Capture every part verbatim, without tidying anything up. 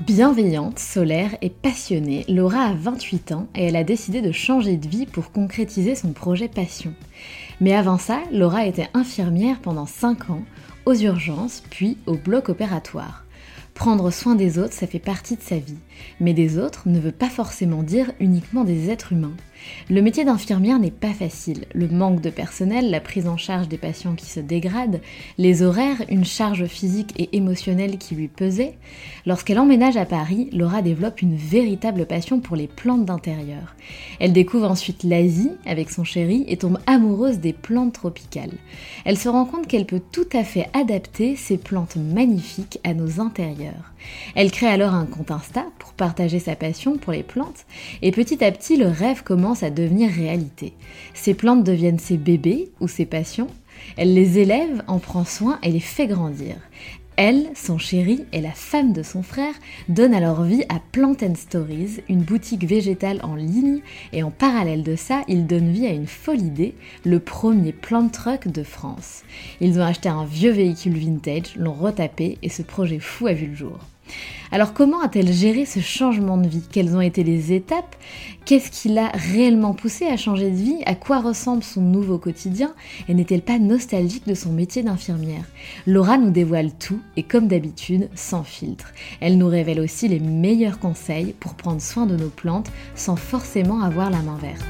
Bienveillante, solaire et passionnée, Laura a vingt-huit ans et elle a décidé de changer de vie pour concrétiser son projet passion. Mais avant ça, Laura était infirmière pendant cinq ans, aux urgences, puis au bloc opératoire. Prendre soin des autres, ça fait partie de sa vie. Mais des autres ne veut pas forcément dire uniquement des êtres humains. Le métier d'infirmière n'est pas facile. Le manque de personnel, la prise en charge des patients qui se dégradent, les horaires, une charge physique et émotionnelle qui lui pesait. Lorsqu'elle emménage à Paris, Laura développe une véritable passion pour les plantes d'intérieur. Elle découvre ensuite l'Asie avec son chéri et tombe amoureuse des plantes tropicales. Elle se rend compte qu'elle peut tout à fait adapter ces plantes magnifiques à nos intérieurs. Elle crée alors un compte Insta pour partager sa passion pour les plantes et petit à petit le rêve commence à devenir réalité. Ces plantes deviennent ses bébés ou ses passions, elle les élève, en prend soin et les fait grandir. Elle, son chéri et la femme de son frère donnent alors vie à Plant and Stories, une boutique végétale en ligne, et en parallèle de ça, ils donnent vie à une folle idée, le premier Plant Truck de France. Ils ont acheté un vieux véhicule vintage, l'ont retapé et ce projet fou a vu le jour. Alors comment a-t-elle géré ce changement de vie? Quelles ont été les étapes? Qu'est-ce qui l'a réellement poussée à changer de vie? À quoi ressemble son nouveau quotidien? Et n'est-elle pas nostalgique de son métier d'infirmière? Laura nous dévoile tout et comme d'habitude, sans filtre. Elle nous révèle aussi les meilleurs conseils pour prendre soin de nos plantes sans forcément avoir la main verte.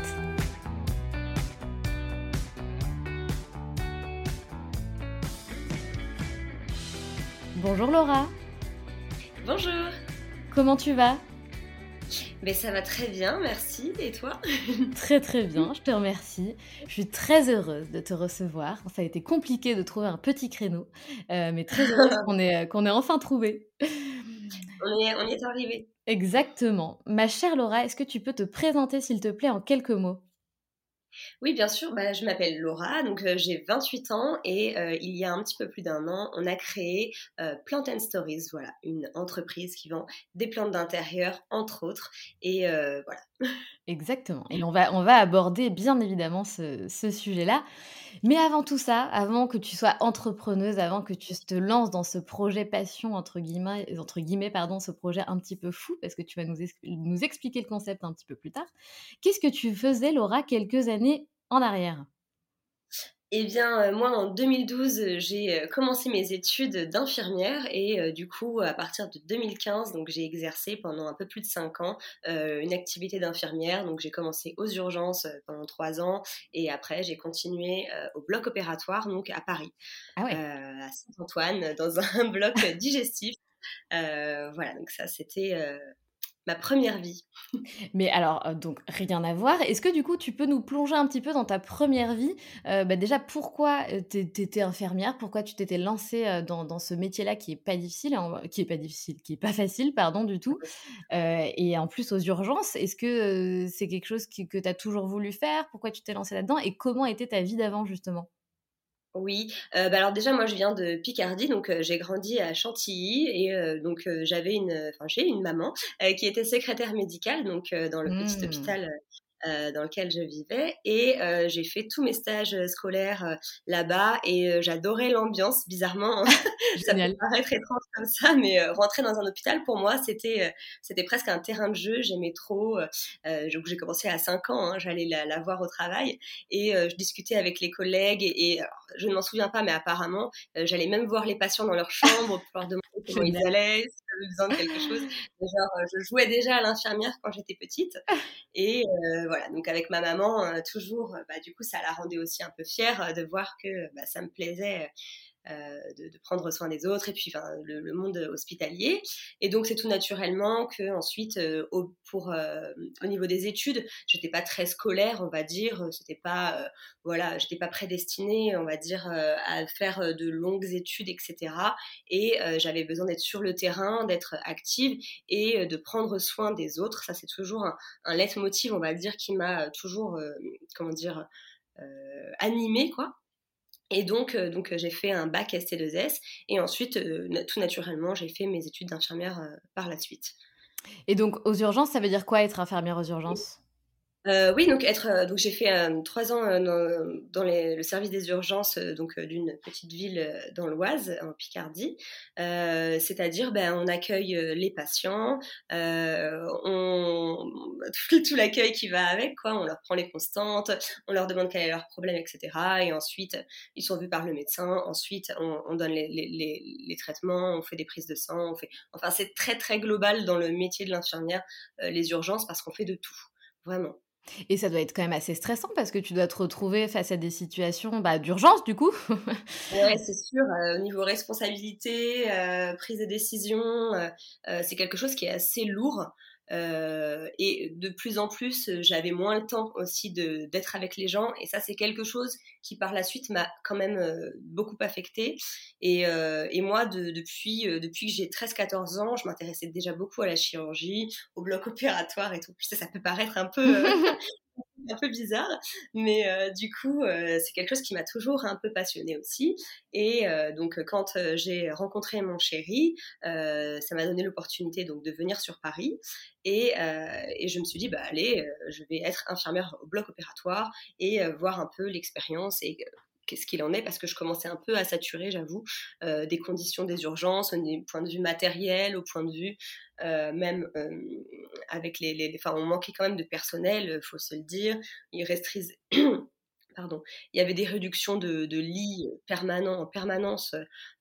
Bonjour Laura! Bonjour. Comment tu vas? Mais ça va très bien, merci. Et toi? Très très bien, je te remercie. Je suis très heureuse de te recevoir. Ça a été compliqué de trouver un petit créneau, euh, mais très heureuse qu'on ait, qu'on ait enfin trouvé. On est, on est arrivé. Exactement. Ma chère Laura, est-ce que tu peux te présenter s'il te plaît en quelques mots? Oui, bien sûr. Bah, je m'appelle Laura, donc euh, j'ai vingt-huit ans et euh, il y a un petit peu plus d'un an, on a créé euh, Plant and Stories, voilà, une entreprise qui vend des plantes d'intérieur, entre autres, et euh, voilà. Exactement. Et on va, on va aborder bien évidemment ce, ce sujet-là. Mais avant tout ça, avant que tu sois entrepreneuse, avant que tu te lances dans ce projet passion, entre guillemets, entre guillemets pardon, ce projet un petit peu fou, parce que tu vas nous, es- nous expliquer le concept un petit peu plus tard, qu'est-ce que tu faisais, Laura, quelques années en arrière ? Eh bien, euh, moi, en deux mille douze, j'ai euh, commencé mes études d'infirmière et euh, du coup, à partir de deux mille quinze, donc, j'ai exercé pendant un peu plus de cinq ans euh, une activité d'infirmière. Donc, j'ai commencé aux urgences euh, pendant trois ans et après, j'ai continué euh, au bloc opératoire, donc à Paris, ah ouais. euh, à Saint-Antoine, dans un bloc digestif. Euh, voilà, donc ça, c'était... Euh... ma première vie. Mais alors, euh, donc rien à voir. Est-ce que du coup, tu peux nous plonger un petit peu dans ta première vie ? euh, bah, Déjà, pourquoi t'es, t'étais infirmière ? Pourquoi tu t'étais lancée dans, dans ce métier-là qui est pas difficile, qui est pas difficile, qui est pas facile, pardon, du tout. Euh, et en plus aux urgences, est-ce que euh, c'est quelque chose qui, que t'as toujours voulu faire ? Pourquoi tu t'es lancée là-dedans ? Et comment était ta vie d'avant, justement ? Oui, euh, bah alors déjà moi je viens de Picardie, donc euh, j'ai grandi à Chantilly et euh, donc euh, j'avais une, enfin j'ai une maman euh, qui était secrétaire médicale donc euh, dans le mmh. petit hôpital euh, dans lequel je vivais et euh, j'ai fait tous mes stages scolaires euh, là-bas et euh, j'adorais l'ambiance bizarrement, hein. Ça peut paraître étrange comme ça mais euh, rentrer dans un hôpital pour moi c'était euh, c'était presque un terrain de jeu, j'aimais trop, euh, donc j'ai commencé à cinq ans, hein, j'allais la, la voir au travail et euh, je discutais avec les collègues et, et alors, je ne m'en souviens pas mais apparemment euh, j'allais même voir les patients dans leur chambre pour leur demander comment ils allaient, s'ils avaient besoin de quelque chose, genre euh, je jouais déjà à l'infirmière quand j'étais petite et euh, voilà, donc avec ma maman euh, toujours, bah, du coup ça la rendait aussi un peu fière euh, de voir que bah, ça me plaisait Euh, de, de prendre soin des autres et puis enfin, le, le monde hospitalier et donc c'est tout naturellement que ensuite euh, au, pour, euh, au niveau des études j'étais pas très scolaire on va dire, c'était pas euh, voilà, j'étais pas prédestinée on va dire euh, à faire de longues études etc et euh, j'avais besoin d'être sur le terrain, d'être active et euh, de prendre soin des autres, ça c'est toujours un, un leitmotiv on va dire qui m'a toujours euh, comment dire euh, animée quoi. Et donc, euh, donc euh, j'ai fait un bac S T deux S et ensuite, euh, na- tout naturellement, j'ai fait mes études d'infirmière euh, par la suite. Et donc, aux urgences, ça veut dire quoi être infirmière aux urgences ? Euh, oui, donc être, euh, donc j'ai fait euh, trois ans euh, dans, dans les, le service des urgences, euh, donc euh, d'une petite ville euh, dans l'Oise, en Picardie. Euh, c'est-à-dire, ben on accueille euh, les patients, euh, on tout, tout l'accueil qui va avec, quoi. On leur prend les constantes, on leur demande quel est leur problème, et cetera. Et ensuite, ils sont vus par le médecin. Ensuite, on, on donne les, les, les, les traitements, on fait des prises de sang, on fait. Enfin, c'est très très global dans le métier de l'infirmière, euh, les urgences, parce qu'on fait de tout, vraiment. Et ça doit être quand même assez stressant parce que tu dois te retrouver face à des situations bah, d'urgence du coup. Ouais, c'est sûr, euh, au niveau responsabilité, euh, prise de décision, euh, euh, c'est quelque chose qui est assez lourd. Euh, et de plus en plus j'avais moins le temps aussi de, d'être avec les gens et ça c'est quelque chose qui par la suite m'a quand même euh, beaucoup affectée et, euh, et moi de, depuis, euh, depuis que j'ai treize à quatorze ans je m'intéressais déjà beaucoup à la chirurgie, au bloc opératoire et tout, ça, ça peut paraître un peu, euh, un peu bizarre mais euh, du coup euh, c'est quelque chose qui m'a toujours un peu passionnée aussi et euh, donc quand euh, j'ai rencontré mon chéri euh, ça m'a donné l'opportunité donc, de venir sur Paris. Et, euh, et je me suis dit, bah, allez, euh, je vais être infirmière au bloc opératoire et euh, voir un peu l'expérience et euh, qu'est-ce qu'il en est, parce que je commençais un peu à saturer, j'avoue, euh, des conditions des urgences, du point de vue matériel, au point de vue euh, même euh, avec les, les, les... Enfin, on manquait quand même de personnel, il faut se le dire. Ils restrisaient... Pardon. Il y avait des réductions de, de lits permanents, en permanence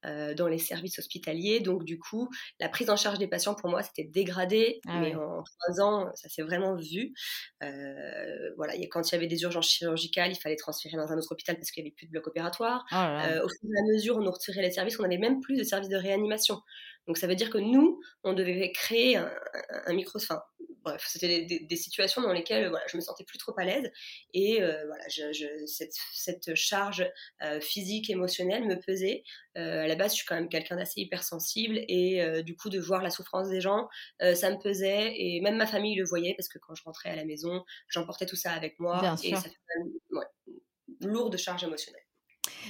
euh, dans les services hospitaliers. Donc, du coup, la prise en charge des patients, pour moi, c'était dégradé. Ah mais ouais. en, en trois ans, ça s'est vraiment vu. Euh, voilà, a, quand il y avait des urgences chirurgicales, il fallait transférer dans un autre hôpital parce qu'il n'y avait plus de bloc opératoire. Oh là là. Euh, au fur et à mesure, on nous retirait les services. On n'avait même plus de services de réanimation. Donc, ça veut dire que nous, on devait créer un, un, un micro... Enfin, bref, c'était des, des, des situations dans lesquelles voilà, je me sentais plus trop à l'aise. Et euh, voilà, je, je, cette, cette charge euh, physique, émotionnelle me pesait. Euh, à la base, je suis quand même quelqu'un d'assez hypersensible. Et euh, du coup, de voir la souffrance des gens, euh, ça me pesait. Et même ma famille le voyait parce que quand je rentrais à la maison, j'emportais tout ça avec moi. Bien et sûr. Ça fait quand même ouais, une lourde charge émotionnelle.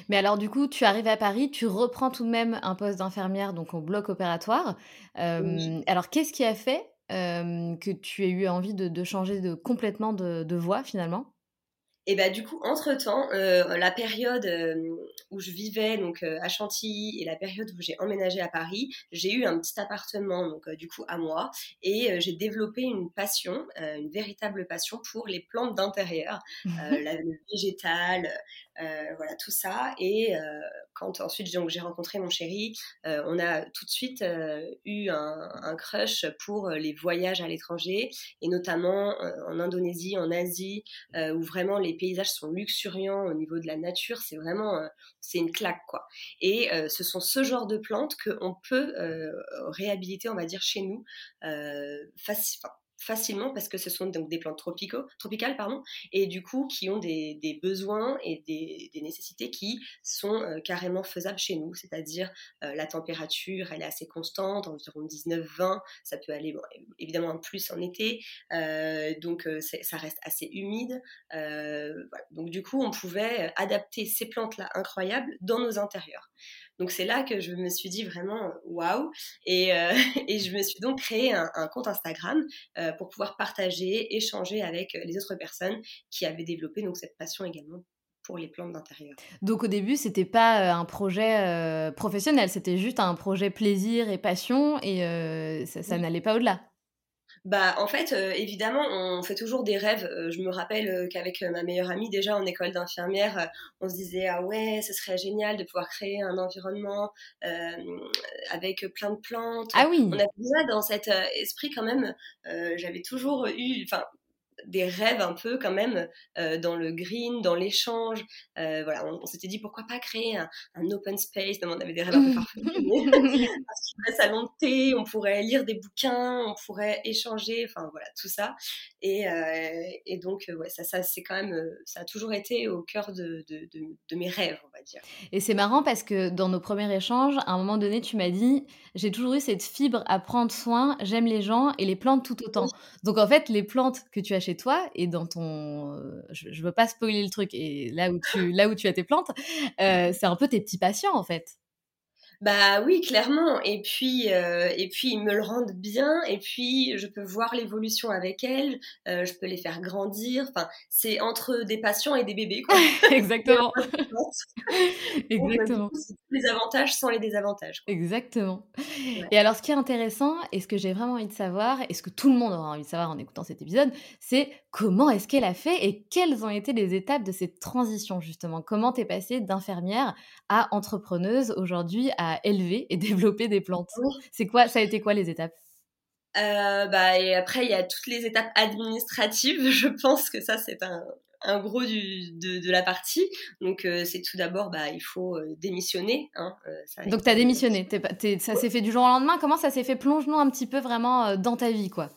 Mais alors du coup, tu arrives à Paris, tu reprends tout de même un poste d'infirmière donc au bloc opératoire. Euh, oui. Alors qu'est-ce qui a fait euh, que tu aies eu envie de, de changer de, complètement de, de voie finalement ? Et bah du coup, entre-temps, euh, la période euh, où je vivais donc euh, à Chantilly et la période où j'ai emménagé à Paris, j'ai eu un petit appartement donc euh, du coup à moi et euh, j'ai développé une passion, euh, une véritable passion pour les plantes d'intérieur, euh, la, le végétal, euh, voilà tout ça. Et euh, quand ensuite donc, j'ai rencontré mon chéri, euh, on a tout de suite euh, eu un, un crush pour les voyages à l'étranger et notamment euh, en Indonésie, en Asie, euh, où vraiment les les paysages sont luxuriants au niveau de la nature, c'est vraiment, euh, c'est une claque, quoi. Et euh, ce sont ce genre de plantes qu'on peut euh, réhabiliter, on va dire, chez nous, euh, faci- enfin, facilement, parce que ce sont donc des plantes tropicaux, tropicales, pardon, et du coup, qui ont des, des besoins et des, des nécessités qui sont euh, carrément faisables chez nous, c'est-à-dire euh, la température, elle est assez constante, environ dix-neuf vingt, ça peut aller, bon, évidemment, en plus en été, euh, donc euh, c'est, ça reste assez humide, euh, voilà. Donc du coup, on pouvait adapter ces plantes-là incroyables dans nos intérieurs. Donc c'est là que je me suis dit vraiment waouh, et, euh, et je me suis donc créé un, un compte Instagram euh, pour pouvoir partager, échanger avec les autres personnes qui avaient développé donc cette passion également pour les plantes d'intérieur. Donc au début, c'était pas un projet euh, professionnel, c'était juste un projet plaisir et passion, et euh, ça, ça oui. n'allait pas au-delà. Bah, en fait, euh, évidemment, on fait toujours des rêves. Euh, je me rappelle euh, qu'avec euh, ma meilleure amie, déjà en école d'infirmière, euh, on se disait « Ah ouais, ce serait génial de pouvoir créer un environnement euh, avec plein de plantes. » Ah oui. On avait déjà dans cet euh, esprit quand même, euh, j'avais toujours eu... des rêves un peu quand même euh, dans le green, dans l'échange. Euh, voilà, on, on s'était dit pourquoi pas créer un, un open space. Donc, on avait des rêves un peu parfumés. Un salon de thé, on pourrait lire des bouquins, on pourrait échanger, enfin voilà, tout ça. Et, euh, et donc, ouais, ça, ça, c'est quand même, ça a toujours été au cœur de, de, de, de mes rêves, on va dire. Et c'est marrant parce que dans nos premiers échanges, à un moment donné, tu m'as dit « J'ai toujours eu cette fibre à prendre soin, j'aime les gens et les plantes tout autant. » Donc en fait, les plantes que tu as chez toi et dans ton... Je, je veux pas spoiler le truc, et là où tu, là où tu as tes plantes, euh, c'est un peu tes petits patients en fait. Bah oui, clairement, et puis, euh, et puis ils me le rendent bien, et puis je peux voir l'évolution avec elles, euh, je peux les faire grandir, enfin, c'est entre des patients et des bébés, quoi. Exactement. Exactement. Donc, c'est les avantages sans les désavantages, quoi. Exactement. Ouais. Et alors, ce qui est intéressant, et ce que j'ai vraiment envie de savoir, et ce que tout le monde aura envie de savoir en écoutant cet épisode, c'est comment est-ce qu'elle a fait, et quelles ont été les étapes de cette transition, justement. Comment t'es passée d'infirmière à entrepreneuse, aujourd'hui à à élever et développer des plantes. C'est quoi, ça a été quoi les étapes ? euh, bah, et après, il y a toutes les étapes administratives. Je pense que ça, c'est un, un gros du, de, de la partie. Donc, euh, c'est tout d'abord, bah, il faut euh, démissionner. Hein, euh, ça Donc, tu as démissionné. T'es, t'es, ça s'est fait du jour au lendemain. Comment ça s'est fait ? Plonge-nous un petit peu vraiment euh, dans ta vie, quoi.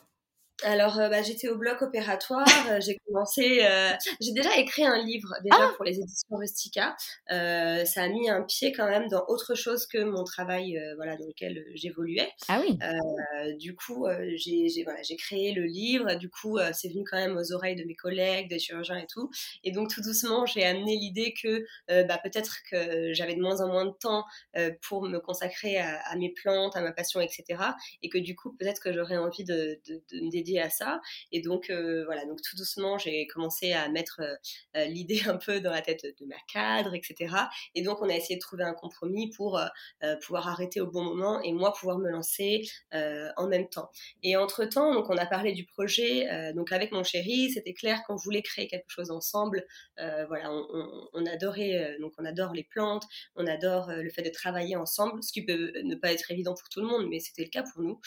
Alors, euh, bah, j'étais au bloc opératoire, euh, j'ai commencé, euh, j'ai déjà écrit un livre déjà ah pour les éditions Rustica, euh, ça a mis un pied quand même dans autre chose que mon travail euh, voilà, dans lequel j'évoluais. Ah oui. Euh, du coup, euh, j'ai, j'ai, voilà, j'ai créé le livre, du coup, euh, c'est venu quand même aux oreilles de mes collègues, des chirurgiens et tout, et donc tout doucement, j'ai amené l'idée que euh, bah, peut-être que j'avais de moins en moins de temps euh, pour me consacrer à, à mes plantes, à ma passion, et cetera, et que du coup, peut-être que j'aurais envie de, de, de me dédier à ça, et donc euh, voilà, donc tout doucement j'ai commencé à mettre euh, l'idée un peu dans la tête de ma cadre, et cetera. Et donc on a essayé de trouver un compromis pour euh, pouvoir arrêter au bon moment et moi pouvoir me lancer euh, en même temps. Et entre temps, donc on a parlé du projet, euh, donc avec mon chéri, c'était clair qu'on voulait créer quelque chose ensemble. Euh, voilà, on, on, on adorait, euh, donc on adore les plantes, on adore euh, le fait de travailler ensemble, ce qui peut ne pas être évident pour tout le monde, mais c'était le cas pour nous.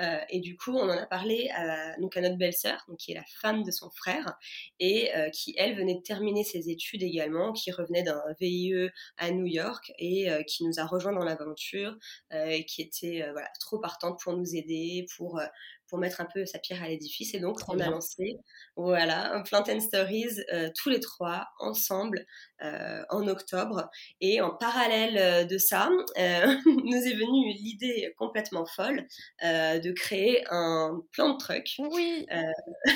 Euh, et du coup, on en a parlé à donc à notre belle-sœur, donc qui est la femme de son frère, et euh, qui, elle, venait de terminer ses études également, qui revenait d'un V I E à New York, et euh, qui nous a rejoint dans l'aventure, euh, et qui était euh, voilà, trop partante pour nous aider, pour... Euh, pour mettre un peu sa pierre à l'édifice. Et donc, Trop on bien. a lancé voilà, un Plant and Stories, euh, tous les trois, ensemble, euh, en octobre. Et en parallèle de ça, euh, nous est venue l'idée complètement folle euh, de créer un Plant Truck. Oui euh...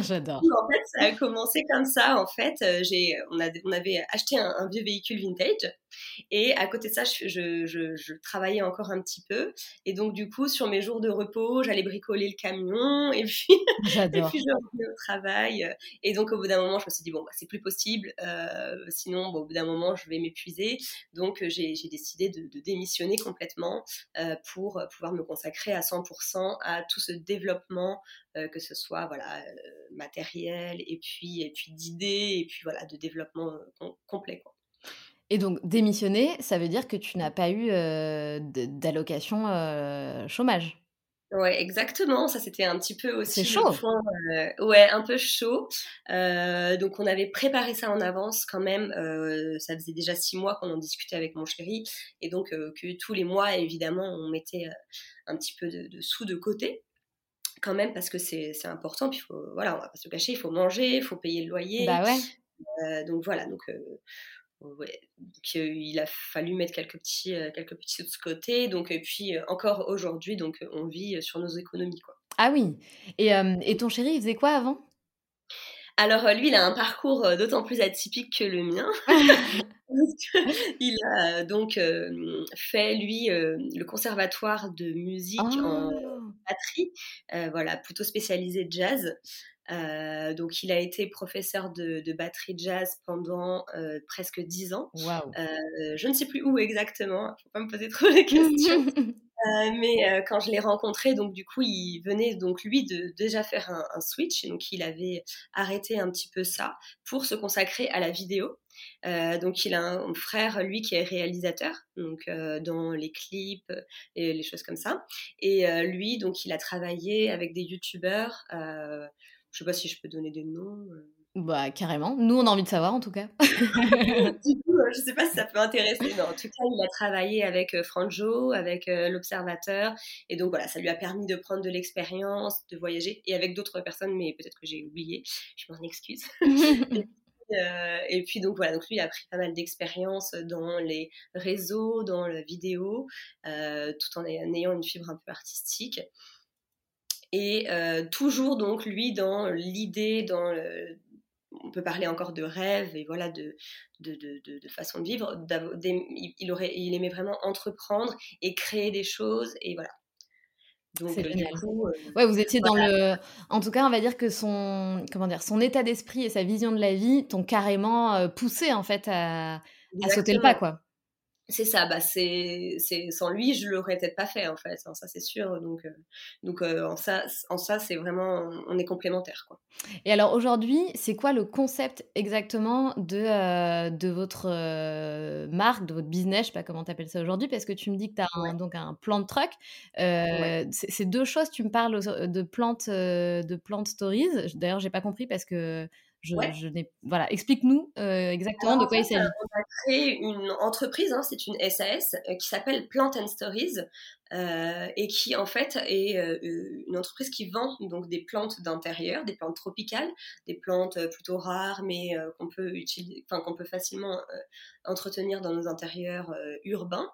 J'adore. En fait, ça a commencé comme ça. En fait, j'ai, on, a, on avait acheté un, un vieux véhicule vintage. Et à côté de ça, je, je, je, je travaillais encore un petit peu. Et donc, du coup, sur mes jours de repos, j'allais bricoler le camion. Et puis, J'adore. Et puis je revenais au travail. Et donc, au bout d'un moment, je me suis dit, bon, bah, c'est plus possible. Euh, sinon, bon, au bout d'un moment, je vais m'épuiser. Donc, j'ai, j'ai décidé de, de démissionner complètement euh, pour pouvoir me consacrer à cent pour cent à tout ce développement, euh, que ce soit voilà, euh, matériel, et puis, et puis d'idées, et puis voilà, de développement euh, complet, quoi. Et donc, démissionner, ça veut dire que tu n'as pas eu euh, d'allocation euh, chômage. Ouais, exactement. Ça, c'était un petit peu aussi c'est chaud. Le point, euh, ouais, un peu chaud. Euh, donc, on avait préparé ça en avance quand même. Euh, ça faisait déjà six mois qu'on en discutait avec mon chéri. Et donc, euh, que tous les mois, évidemment, on mettait euh, un petit peu de, de sous de côté quand même parce que c'est, c'est important. Puis, faut, voilà, on va pas se le cacher. Il faut manger, il faut payer le loyer. Bah ouais. Euh, donc, voilà. Donc, euh, ouais, donc, euh, il a fallu mettre quelques petits, euh, quelques petits sous de côté. Donc, et puis, euh, encore aujourd'hui, donc, euh, on vit sur nos économies, quoi. Ah oui. Et, euh, et ton chéri, il faisait quoi avant ? Alors, lui, il a un parcours d'autant plus atypique que le mien. Il a donc euh, fait, lui, euh, le conservatoire de musique oh. en batterie, euh, voilà, plutôt spécialisé jazz. Euh, donc, il a été professeur de, de batterie jazz pendant euh, presque dix ans. Wow. Euh, je ne sais plus où exactement, faut pas me poser trop de questions. euh, mais euh, quand je l'ai rencontré, donc du coup, il venait donc lui de déjà faire un, un switch. Donc, il avait arrêté un petit peu ça pour se consacrer à la vidéo. Euh, donc, il a un, un frère, lui, qui est réalisateur, donc euh, dans les clips et les choses comme ça. Et euh, lui, donc, il a travaillé avec des youtubeurs. Euh, Je sais pas si je peux donner des noms. Bah, carrément. Nous, on a envie de savoir, en tout cas. Du coup, je sais pas si ça peut intéresser. Mais en tout cas, il a travaillé avec euh, Franjo, avec euh, l'Observateur. Et donc, voilà, ça lui a permis de prendre de l'expérience, de voyager. Et avec d'autres personnes, mais peut-être que j'ai oublié. Je m'en excuse. Euh, et puis donc voilà, donc lui a pris pas mal d'expérience dans les réseaux, dans la vidéo, euh, tout en ayant une fibre un peu artistique. Et euh, toujours donc lui dans l'idée, dans le, on peut parler encore de rêve et voilà de, de, de, de, de façon de vivre. Il, aurait, il aimait vraiment entreprendre et créer des choses et voilà. Donc, c'est génial. Du coup, euh, ouais, vous étiez voilà. dans le. En tout cas, on va dire que son, comment dire, son état d'esprit et sa vision de la vie t'ont carrément poussé en fait à, à sauter le pas quoi. C'est ça, bah c'est, c'est, sans lui, je l'aurais peut-être pas fait, en fait, hein, ça c'est sûr, donc, euh, donc euh, en, ça, en ça, c'est vraiment, on est complémentaires, quoi. Et alors aujourd'hui, c'est quoi le concept exactement de, euh, de votre euh, marque, de votre business, je sais pas comment t'appelles ça aujourd'hui, parce que tu me dis que t'as un, ouais. donc un plant truck, euh, ouais. c'est, c'est deux choses, tu me parles de plant, euh, de plant stories, d'ailleurs j'ai pas compris parce que... Je, ouais. je n'ai... Voilà, explique-nous euh, exactement Alors, de quoi en fait, il s'agit. On a créé une entreprise, hein, c'est une S A S euh, qui s'appelle Plant and Stories euh, et qui en fait est euh, une entreprise qui vend donc des plantes d'intérieur, des plantes tropicales, des plantes euh, plutôt rares mais euh, qu'on peut utiliser, enfin qu'on peut facilement euh, entretenir dans nos intérieurs euh, urbains.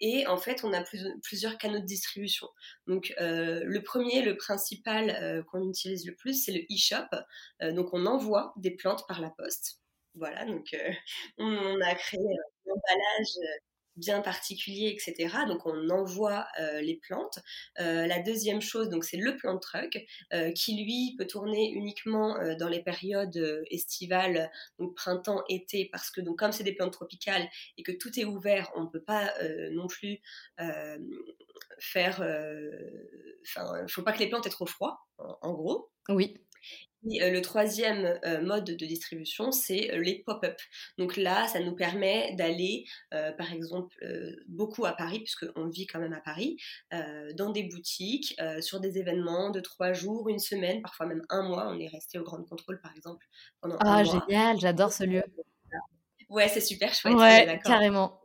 Et en fait, on a plus, plusieurs canaux de distribution. Donc euh, le premier, le principal euh, qu'on utilise le plus, c'est le e-shop. Euh, donc on envoie des plantes par la poste. Voilà, donc euh, on, on a créé un emballage bien particulier, et cetera. Donc, on envoie euh, les plantes. Euh, la deuxième chose, donc, c'est le plant truck euh, qui, lui, peut tourner uniquement euh, dans les périodes euh, estivales, donc printemps, été, parce que, donc, comme c'est des plantes tropicales et que tout est ouvert, on ne peut pas euh, non plus euh, faire... Enfin, euh, il ne faut pas que les plantes aient trop froid, en, en gros. Oui. Et le troisième euh, mode de distribution, c'est les pop-up. Donc là, ça nous permet d'aller, euh, par exemple, euh, beaucoup à Paris, puisqu'on vit quand même à Paris, euh, dans des boutiques, euh, sur des événements de trois jours, une semaine, parfois même un mois. On est resté au Grand Contrôle, par exemple, pendant oh, un mois. Ah, génial, j'adore ce lieu. Ouais, c'est super chouette. Ouais, d'accord. Carrément.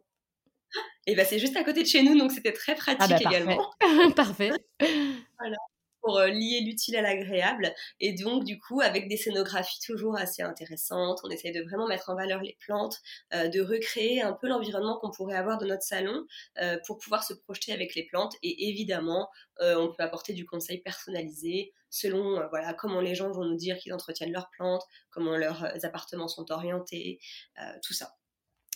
Et bien, c'est juste à côté de chez nous, donc c'était très pratique ah bah, également. Parfait. Voilà. Pour lier l'utile à l'agréable et donc du coup avec des scénographies toujours assez intéressantes, on essaye de vraiment mettre en valeur les plantes, euh, de recréer un peu l'environnement qu'on pourrait avoir dans notre salon euh, pour pouvoir se projeter avec les plantes et évidemment euh, on peut apporter du conseil personnalisé selon euh, voilà, comment les gens vont nous dire qu'ils entretiennent leurs plantes, comment leurs appartements sont orientés, euh, tout ça.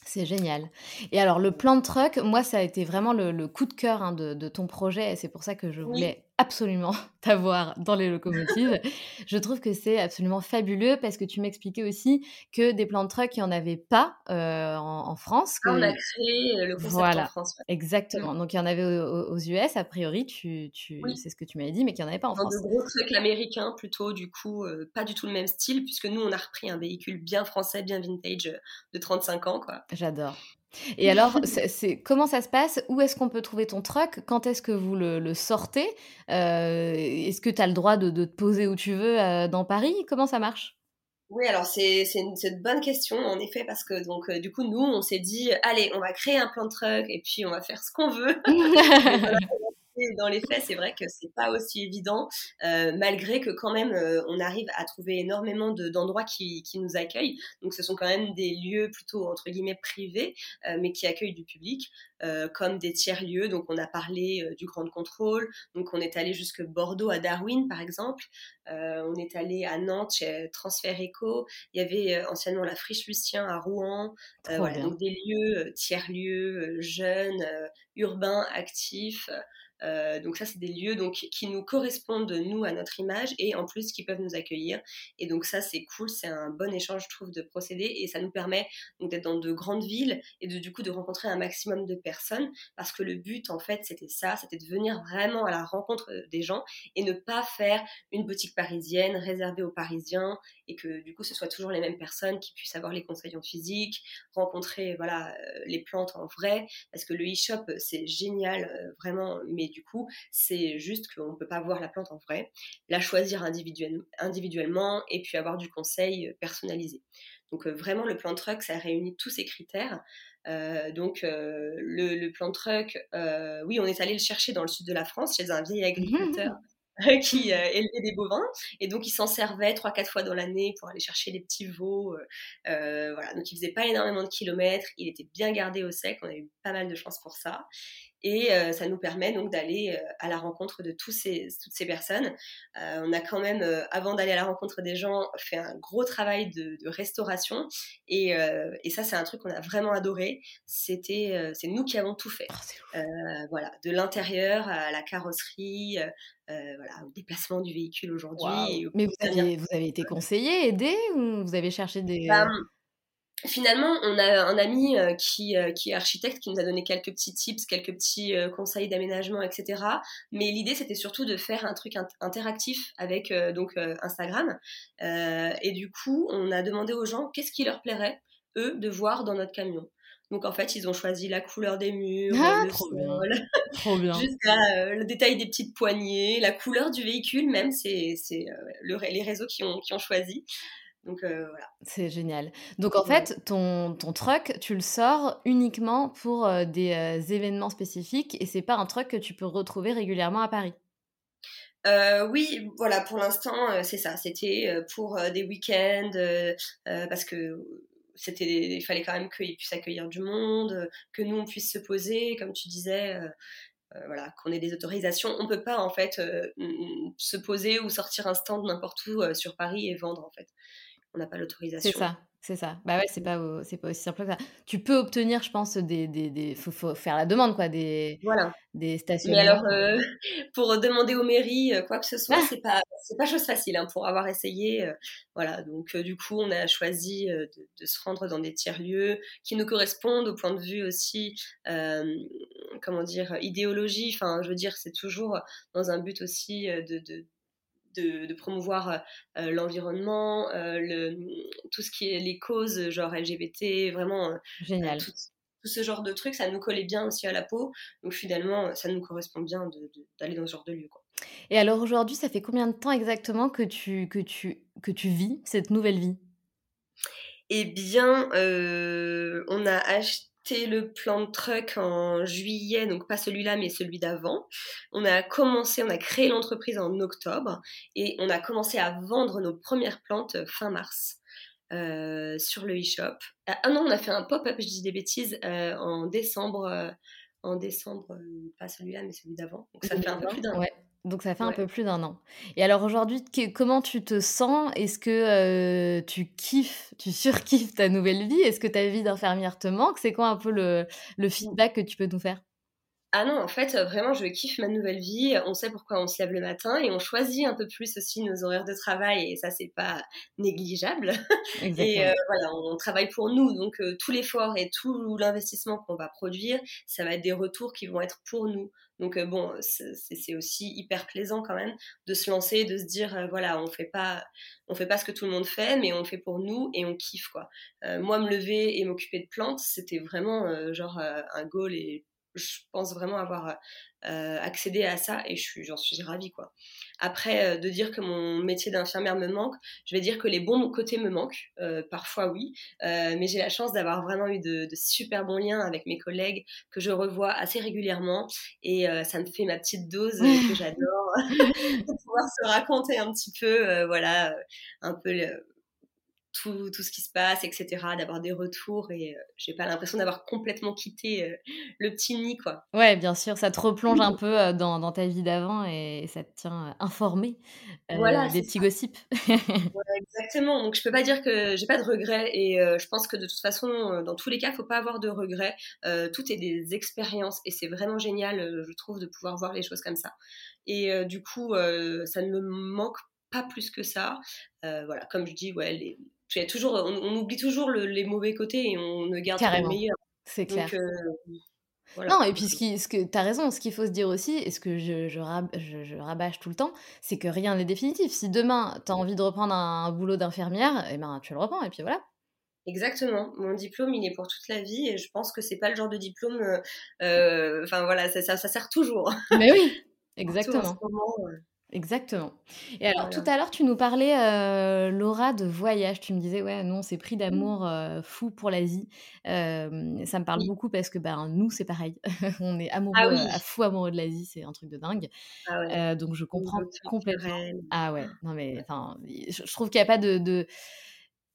C'est génial. Et alors, le plant truck, moi, ça a été vraiment le, le coup de cœur hein, de, de ton projet. Et c'est pour ça que je voulais oui. absolument t'avoir dans les locomotives. Je trouve que c'est absolument fabuleux parce que tu m'expliquais aussi que des plant trucks, il n'y en avait pas euh, en, en France. Que... On a créé le concept voilà. en France. Ouais. Exactement. Donc, il y en avait aux, aux U S, a priori, tu, tu... Oui. c'est ce que tu m'avais dit, mais qu'il n'y en avait pas en France. Dans de gros trucs américains, plutôt, du coup, euh, pas du tout le même style puisque nous, on a repris un véhicule bien français, bien vintage de trente-cinq ans, quoi. J'adore. Et alors, c'est, c'est, comment ça se passe? Où est-ce qu'on peut trouver ton truck? Quand est-ce que vous le, le sortez? euh, Est-ce que tu as le droit de, de te poser où tu veux euh, dans Paris? Comment ça marche? Oui, alors c'est, c'est, une, c'est une bonne question, en effet, parce que donc, euh, du coup, nous, on s'est dit, allez, on va créer un plant truck et puis on va faire ce qu'on veut. Voilà. Et dans les faits, c'est vrai que c'est pas aussi évident, euh, malgré que quand même euh, on arrive à trouver énormément de, d'endroits qui, qui nous accueillent. Donc ce sont quand même des lieux plutôt entre guillemets privés, euh, mais qui accueillent du public, euh, comme des tiers-lieux. Donc on a parlé euh, du Grand Contrôle. Donc on est allé jusque Bordeaux à Darwin par exemple. Euh, on est allé à Nantes chez Transfer Eco. Il y avait euh, anciennement la Friche Lucien à Rouen. Euh, voilà, donc des lieux euh, tiers-lieux euh, jeunes, euh, urbains, actifs. Euh, donc ça c'est des lieux donc, qui nous correspondent nous à notre image et en plus qui peuvent nous accueillir, et donc ça c'est cool, c'est un bon échange je trouve de procéder, et ça nous permet donc, d'être dans de grandes villes et de, du coup de rencontrer un maximum de personnes, parce que le but en fait c'était ça, c'était de venir vraiment à la rencontre des gens et ne pas faire une boutique parisienne réservée aux Parisiens, et que du coup ce soit toujours les mêmes personnes qui puissent avoir les conseils en physique, rencontrer voilà, les plantes en vrai, parce que le e-shop c'est génial vraiment, mais du coup, c'est juste qu'on ne peut pas voir la plante en vrai, la choisir individuel- individuellement et puis avoir du conseil personnalisé. Donc euh, vraiment, le plant truck, ça réunit tous ces critères. Euh, donc euh, le, le plant truck, euh, oui, on est allé le chercher dans le sud de la France, chez un vieil agriculteur qui euh, élevait des bovins, et donc il s'en servait trois quatre fois dans l'année pour aller chercher des petits veaux. Euh, euh, voilà. Donc il ne faisait pas énormément de kilomètres, il était bien gardé au sec, on a eu pas mal de chance pour ça. Et euh, ça nous permet donc d'aller euh, à la rencontre de tous ces, toutes ces personnes. Euh, on a quand même, euh, avant d'aller à la rencontre des gens, fait un gros travail de, de restauration. Et, euh, et ça, c'est un truc qu'on a vraiment adoré. C'était, euh, c'est nous qui avons tout fait. Euh, voilà, de l'intérieur à la carrosserie, euh, voilà, au déplacement du véhicule aujourd'hui. Wow. Mais vous avez, vous avez été conseillé, aidé, ou vous avez cherché des... Bah, finalement, on a un ami euh, qui, euh, qui est architecte, qui nous a donné quelques petits tips, quelques petits euh, conseils d'aménagement, et cetera. Mais l'idée, c'était surtout de faire un truc int- interactif avec euh, donc, euh, Instagram. Euh, et du coup, on a demandé aux gens qu'est-ce qui leur plairait, eux, de voir dans notre camion. Donc, en fait, ils ont choisi la couleur des murs, ah, le trop sol, trop bien. Jusqu'à euh, le détail des petites poignées, la couleur du véhicule même, c'est, c'est euh, le, les réseaux qui ont, qui ont choisi. Donc euh, voilà. C'est génial. Donc en fait, ton, ton truck, tu le sors uniquement pour euh, des euh, événements spécifiques, et c'est pas un truck que tu peux retrouver régulièrement à Paris. Euh, oui, voilà, pour l'instant, euh, c'est ça. C'était euh, pour euh, des week-ends, euh, euh, parce que... C'était, il fallait quand même qu'ils puissent accueillir du monde, que nous on puisse se poser, comme tu disais, euh, euh, voilà, qu'on ait des autorisations. On peut pas en fait euh, se poser ou sortir un stand n'importe où euh, sur Paris et vendre en fait. On n'a pas l'autorisation. C'est ça, c'est ça. Bah ouais, c'est pas, c'est pas aussi simple que ça. Tu peux obtenir, je pense, des, des, des faut, faut faire la demande quoi, des, voilà, des stationnements. Mais alors, euh, pour demander aux mairies quoi que ce soit, ah. c'est pas, c'est pas chose facile hein, pour avoir essayé, euh, voilà. Donc euh, du coup, on a choisi euh, de, de se rendre dans des tiers-lieux qui nous correspondent au point de vue aussi, euh, comment dire, idéologie. Enfin, je veux dire, c'est toujours dans un but aussi de, de De, de promouvoir euh, l'environnement, euh, le, tout ce qui est les causes genre L G B T, vraiment euh, génial. Tout, tout ce genre de trucs, ça nous collait bien aussi à la peau, donc finalement ça nous correspond bien de, de, d'aller dans ce genre de lieu quoi. Et alors aujourd'hui, ça fait combien de temps exactement que tu, que tu, que tu vis cette nouvelle vie? Eh bien, euh, on a acheté C'était le plant truck en juillet, donc pas celui-là, mais celui d'avant. On a commencé, on a créé l'entreprise en octobre et on a commencé à vendre nos premières plantes fin mars euh, sur le e-shop. Ah non, on a fait un pop-up, je dis des bêtises, euh, en décembre, euh, en décembre, euh, pas celui-là, mais celui d'avant. Donc ça fait un peu plus d'un an. Ouais. Donc ça fait ouais. un peu plus d'un an. Et alors aujourd'hui, que, comment tu te sens? Est-ce que euh, tu kiffes, tu surkiffes ta nouvelle vie? Est-ce que ta vie d'infirmière te manque? C'est quoi un peu le, le feedback que tu peux nous faire? ah non, en fait, vraiment, je kiffe ma nouvelle vie. On sait pourquoi on se lève le matin et on choisit un peu plus aussi nos horaires de travail. Et ça, c'est pas négligeable. Exactement. Et euh, voilà, on, on travaille pour nous. Donc, euh, tout l'effort et tout l'investissement qu'on va produire, ça va être des retours qui vont être pour nous. Donc, euh, bon, c'est, c'est aussi hyper plaisant quand même de se lancer, de se dire, euh, voilà, on fait pas, on fait pas ce que tout le monde fait, mais on fait pour nous et on kiffe, quoi. Euh, moi, me lever et m'occuper de plantes, c'était vraiment euh, genre euh, un goal et... Je pense vraiment avoir euh, accédé à ça et je suis, j'en suis ravie, quoi. Après, euh, de dire que mon métier d'infirmière me manque, je vais dire que les bons côtés me manquent, euh, parfois oui, euh, mais j'ai la chance d'avoir vraiment eu de, de super bons liens avec mes collègues que je revois assez régulièrement et euh, ça me fait ma petite dose euh, que j'adore de pouvoir se raconter un petit peu, euh, voilà, un peu... le... Tout, tout ce qui se passe, et cetera, d'avoir des retours et euh, j'ai pas l'impression d'avoir complètement quitté euh, le petit nid, quoi. Ouais, bien sûr, ça te replonge un peu euh, dans, dans ta vie d'avant et ça te tient euh, informé euh, voilà, des petits gossips. Ouais, exactement, donc je peux pas dire que j'ai pas de regrets et euh, je pense que de toute façon, euh, dans tous les cas, faut pas avoir de regrets. Euh, tout est des expériences et c'est vraiment génial, euh, je trouve, de pouvoir voir les choses comme ça. Et euh, du coup, euh, ça ne me manque pas plus que ça. Euh, voilà, comme je dis, ouais, les Toujours, on, on oublie toujours le, les mauvais côtés et on ne garde pas le meilleur. C'est clair. Donc, euh, voilà. Non, et puis ce qui, ce que, t'as raison, ce qu'il faut se dire aussi, et ce que je, je, rab, je, je rabâche tout le temps, c'est que rien n'est définitif. Si demain, t'as envie de reprendre un, un boulot d'infirmière, eh ben, tu le reprends et puis voilà. Exactement, mon diplôme il est pour toute la vie et je pense que c'est pas le genre de diplôme, enfin euh, voilà, ça, ça, ça sert toujours. Mais oui, exactement. Exactement. Et alors, voilà. Tout à l'heure, tu nous parlais, euh, Laura, de voyage. Tu me disais, ouais, nous, on s'est pris d'amour euh, fou pour l'Asie. Euh, ça me parle oui. beaucoup parce que ben, nous, c'est pareil. on est amoureux, ah oui. euh, fou amoureux de l'Asie. C'est un truc de dingue. Ah ouais. euh, donc, je comprends complètement. Ah ouais. Non, mais enfin, je trouve qu'il n'y a pas de, de...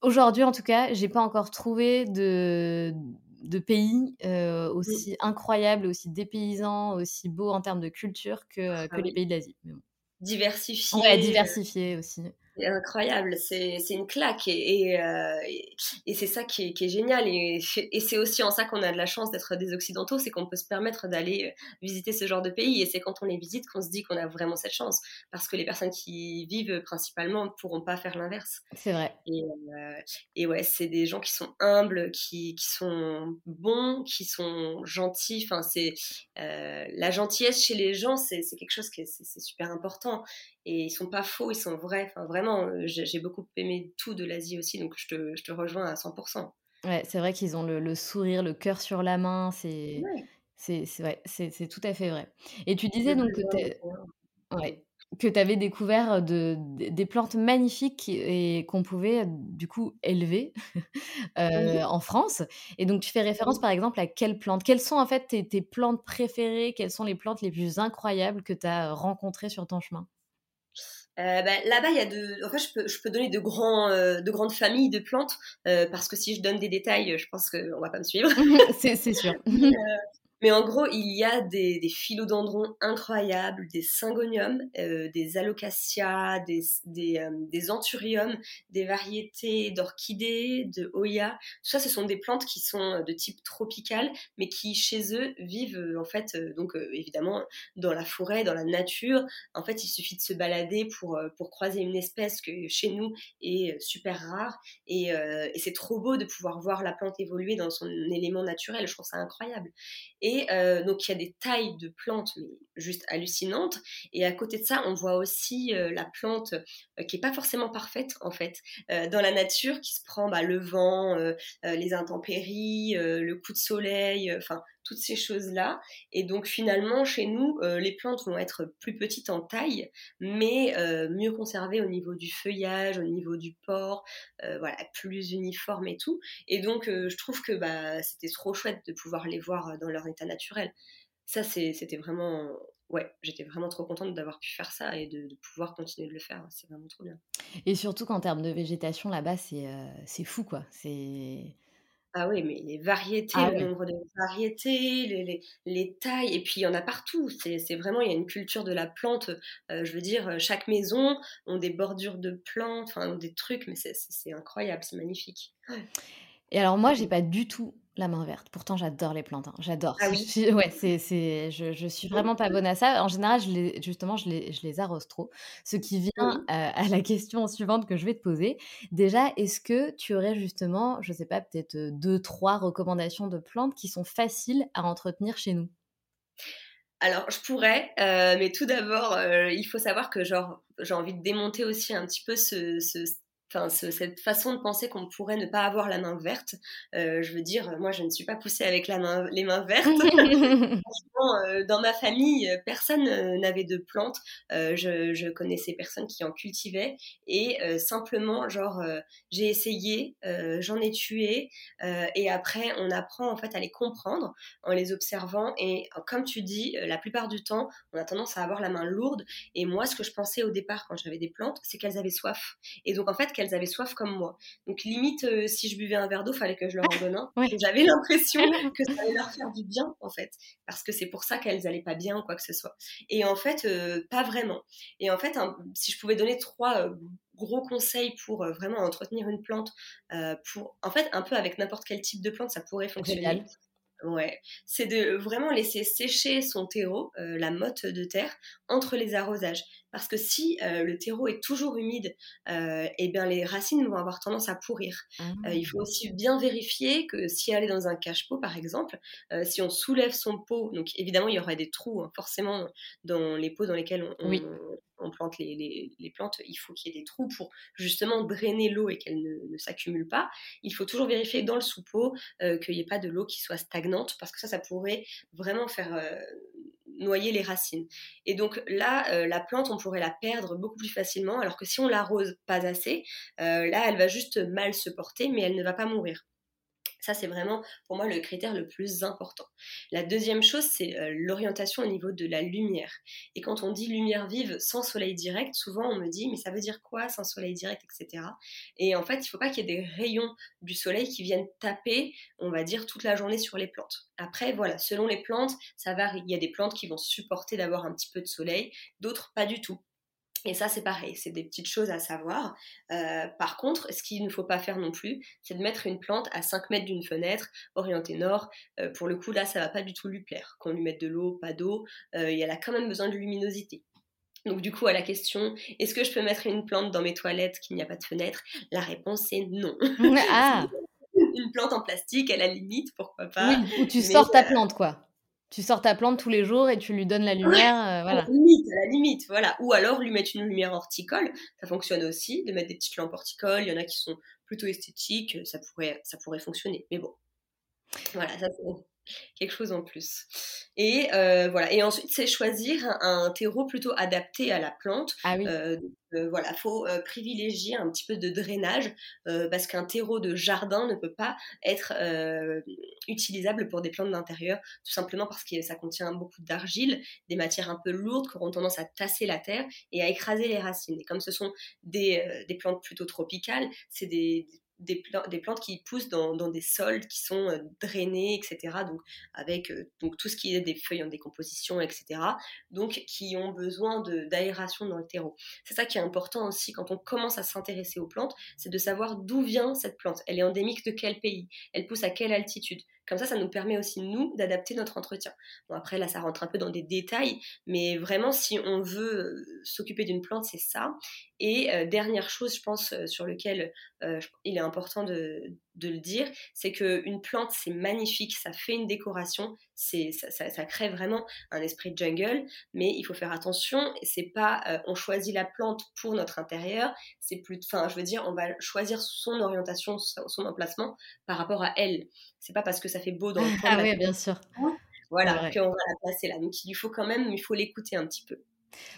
Aujourd'hui, en tout cas, je n'ai pas encore trouvé de... de pays euh, aussi oui. incroyables, aussi dépaysants, aussi beaux en termes de culture que, ah, que oui. les pays de l'Asie. Mais bon. Diversifié. Ouais, diversifié aussi. C'est incroyable, c'est, c'est une claque et, et, euh, et, et c'est ça qui est, qui est génial et, et c'est aussi en ça qu'on a de la chance d'être des Occidentaux, c'est qu'on peut se permettre d'aller visiter ce genre de pays et c'est quand on les visite qu'on se dit qu'on a vraiment cette chance parce que les personnes qui y vivent principalement ne pourront pas faire l'inverse. C'est vrai. Et, euh, et ouais, c'est des gens qui sont humbles, qui, qui sont bons, qui sont gentils, enfin, c'est, euh, la gentillesse chez les gens, c'est, c'est quelque chose qui est c'est, c'est super important. Et ils sont pas faux, ils sont vrais. Enfin, vraiment, j'ai beaucoup aimé tout de l'Asie aussi, donc je te, je te rejoins à cent pour cent. Ouais, c'est vrai qu'ils ont le, le sourire, le cœur sur la main, c'est, ouais. c'est, c'est, ouais, c'est, c'est tout à fait vrai. Et tu disais donc que t'es... Ouais. que tu avais découvert de, de, des plantes magnifiques et qu'on pouvait du coup élever euh, oui. en France. Et donc tu fais référence oui. par exemple à quelles plantes ? Quelles sont en fait tes, tes plantes préférées ? Quelles sont les plantes les plus incroyables que tu as rencontrées sur ton chemin ? Euh, bah, là-bas, il y a de. En fait, je peux, je peux donner de grands, euh, de grandes familles de plantes euh, parce que si je donne des détails, je pense qu'on va pas me suivre. c'est, c'est sûr. euh, mais en gros, il y a des, des philodendrons incroyables, des syngoniums, euh, des alocasias, des, des, euh, des anthuriums, des variétés d'orchidées, de hoya. Tout ça, ce sont des plantes qui sont de type tropical, mais qui chez eux vivent en fait, euh, donc euh, évidemment dans la forêt, dans la nature. En fait, il suffit de se balader pour euh, pour croiser une espèce que chez nous est super rare, et, euh, et c'est trop beau de pouvoir voir la plante évoluer dans son élément naturel. Je trouve ça incroyable. Et Et euh, donc, il y a des tailles de plantes mais juste hallucinantes. Et à côté de ça, on voit aussi euh, la plante euh, qui n'est pas forcément parfaite, en fait, euh, dans la nature, qui se prend bah, le vent, euh, euh, les intempéries, euh, le coup de soleil, enfin, euh, toutes ces choses-là. Et donc, finalement, chez nous, euh, les plantes vont être plus petites en taille, mais euh, mieux conservées au niveau du feuillage, au niveau du port, euh, voilà, plus uniforme et tout. Et donc, euh, je trouve que bah, c'était trop chouette de pouvoir les voir dans leur état naturel. Ça, c'est, c'était vraiment... Ouais, j'étais vraiment trop contente d'avoir pu faire ça et de, de pouvoir continuer de le faire. C'est vraiment trop bien. Et surtout qu'en termes de végétation, là-bas, c'est, euh, c'est fou, quoi. C'est... Ah oui, mais les variétés, ah le oui. nombre de variétés, les, les, les tailles, et puis il y en a partout. C'est, c'est vraiment, il y a une culture de la plante. Euh, je veux dire, chaque maison ont des bordures de plantes, enfin des trucs, mais c'est, c'est, c'est incroyable, c'est magnifique. Et alors moi, j'ai pas du tout La main verte. Pourtant, j'adore les plantes. Hein. J'adore. Ah Je oui. suis, ouais, c'est, c'est, je, je suis vraiment pas bonne à ça. En général, je les, justement, je les, je les arrose trop. Ce qui vient euh, à la question suivante que je vais te poser. Déjà, est-ce que tu aurais justement, je sais pas, peut-être deux, trois recommandations de plantes qui sont faciles à entretenir chez nous? Alors, je pourrais, euh, mais tout d'abord, euh, il faut savoir que genre, j'ai envie de démonter aussi un petit peu ce... ce Enfin, ce, cette façon de penser qu'on pourrait ne pas avoir la main verte. Euh, je veux dire, moi, je ne suis pas poussée avec la main, les mains vertes. Dans ma famille, personne n'avait de plantes. Euh, je, je connaissais personne qui en cultivait. Et euh, simplement, genre, euh, j'ai essayé, euh, j'en ai tué. Euh, et après, on apprend en fait à les comprendre en les observant. Et comme tu dis, la plupart du temps, on a tendance à avoir la main lourde. Et moi, ce que je pensais au départ quand j'avais des plantes, c'est qu'elles avaient soif. Et donc, en fait, qu'elles avaient soif comme moi. Donc limite, euh, si je buvais un verre d'eau, fallait que je leur en donne un. Oui. J'avais l'impression que ça allait leur faire du bien, en fait, parce que c'est pour ça qu'elles allaient pas bien ou quoi que ce soit. Et en fait, euh, pas vraiment. Et en fait, un, si je pouvais donner trois euh, gros conseils pour euh, vraiment entretenir une plante, euh, pour, en fait, un peu avec n'importe quel type de plante, ça pourrait fonctionner. Génial. Ouais, c'est de vraiment laisser sécher son terreau, euh, la motte de terre, entre les arrosages. Parce que si euh, le terreau est toujours humide, euh, et bien les racines vont avoir tendance à pourrir. Mmh. Euh, il faut aussi bien vérifier que si elle est dans un cache-pot, par exemple, euh, si on soulève son pot, donc évidemment il y aurait des trous hein, forcément dans les pots dans lesquels on, on, oui. on plante les, les, les plantes, il faut qu'il y ait des trous pour justement drainer l'eau et qu'elle ne, ne s'accumule pas. Il faut toujours vérifier dans le sous-pot euh, qu'il n'y ait pas de l'eau qui soit stagnante, parce que ça, ça pourrait vraiment faire... Euh, noyer les racines. Et donc là, euh, la plante, on pourrait la perdre beaucoup plus facilement, alors que si on l'arrose pas assez, euh, là, elle va juste mal se porter, mais elle ne va pas mourir. Ça, c'est vraiment, pour moi, le critère le plus important. La deuxième chose, c'est euh, l'orientation au niveau de la lumière. Et quand on dit lumière vive sans soleil direct, souvent, on me dit, mais ça veut dire quoi, sans soleil direct, et cetera. Et en fait, il ne faut pas qu'il y ait des rayons du soleil qui viennent taper, on va dire, toute la journée sur les plantes. Après, voilà, selon les plantes, ça varie. Il y a des plantes qui vont supporter d'avoir un petit peu de soleil, d'autres pas du tout. Et ça, c'est pareil, c'est des petites choses à savoir. Euh, par contre, ce qu'il ne faut pas faire non plus, c'est de mettre une plante à cinq mètres d'une fenêtre, orientée nord. Euh, pour le coup, là, ça ne va pas du tout lui plaire. Qu'on lui mette de l'eau, pas d'eau, euh, et elle a quand même besoin de luminosité. Donc du coup, à la question, est-ce que je peux mettre une plante dans mes toilettes qu'il n'y a pas de fenêtre ? La réponse est non. Ah. Une plante en plastique, à la limite, pourquoi pas. Oui, ou tu sors euh... ta plante, quoi. Tu sors ta plante tous les jours et tu lui donnes la lumière, ouais, euh, voilà. À la limite, à la limite, voilà. Ou alors lui mettre une lumière horticole, ça fonctionne aussi, de mettre des petites lampes horticoles, il y en a qui sont plutôt esthétiques, ça pourrait, ça pourrait fonctionner, mais bon. Voilà, ça c'est quelque chose en plus. Et euh, voilà, et ensuite c'est choisir un, un terreau plutôt adapté à la plante. Ah oui. Euh, Euh, voilà, faut euh, privilégier un petit peu de drainage euh, parce qu'un terreau de jardin ne peut pas être euh, utilisable pour des plantes d'intérieur, tout simplement parce que ça contient beaucoup d'argile, des matières un peu lourdes qui auront tendance à tasser la terre et à écraser les racines. Et comme ce sont des, euh, des plantes plutôt tropicales, c'est des, des, pla- des plantes qui poussent dans, dans des sols qui sont euh, drainés, et cetera. Donc avec euh, donc tout ce qui est des feuilles en décomposition, et cetera. Donc qui ont besoin de, d'aération dans le terreau. C'est ça qui important aussi quand on commence à s'intéresser aux plantes, c'est de savoir d'où vient cette plante, elle est endémique de quel pays, elle pousse à quelle altitude, comme ça, ça nous permet aussi, nous, d'adapter notre entretien. Bon, après, là, ça rentre un peu dans des détails, mais vraiment, si on veut s'occuper d'une plante, c'est ça. Et euh, dernière chose, je pense, euh, sur lequel euh, je, il est important de, de le dire, c'est qu'une plante, c'est magnifique, ça fait une décoration, c'est, ça, ça, ça crée vraiment un esprit de jungle, mais il faut faire attention, c'est pas euh, on choisit la plante pour notre intérieur, c'est plus, enfin, je veux dire, on va choisir son orientation, son, son emplacement par rapport à elle. C'est pas parce que ça fait beau dans le coin. Ah oui, bien sûr. Voilà, qu'on va la placer là. Donc, il faut quand même, il faut l'écouter un petit peu.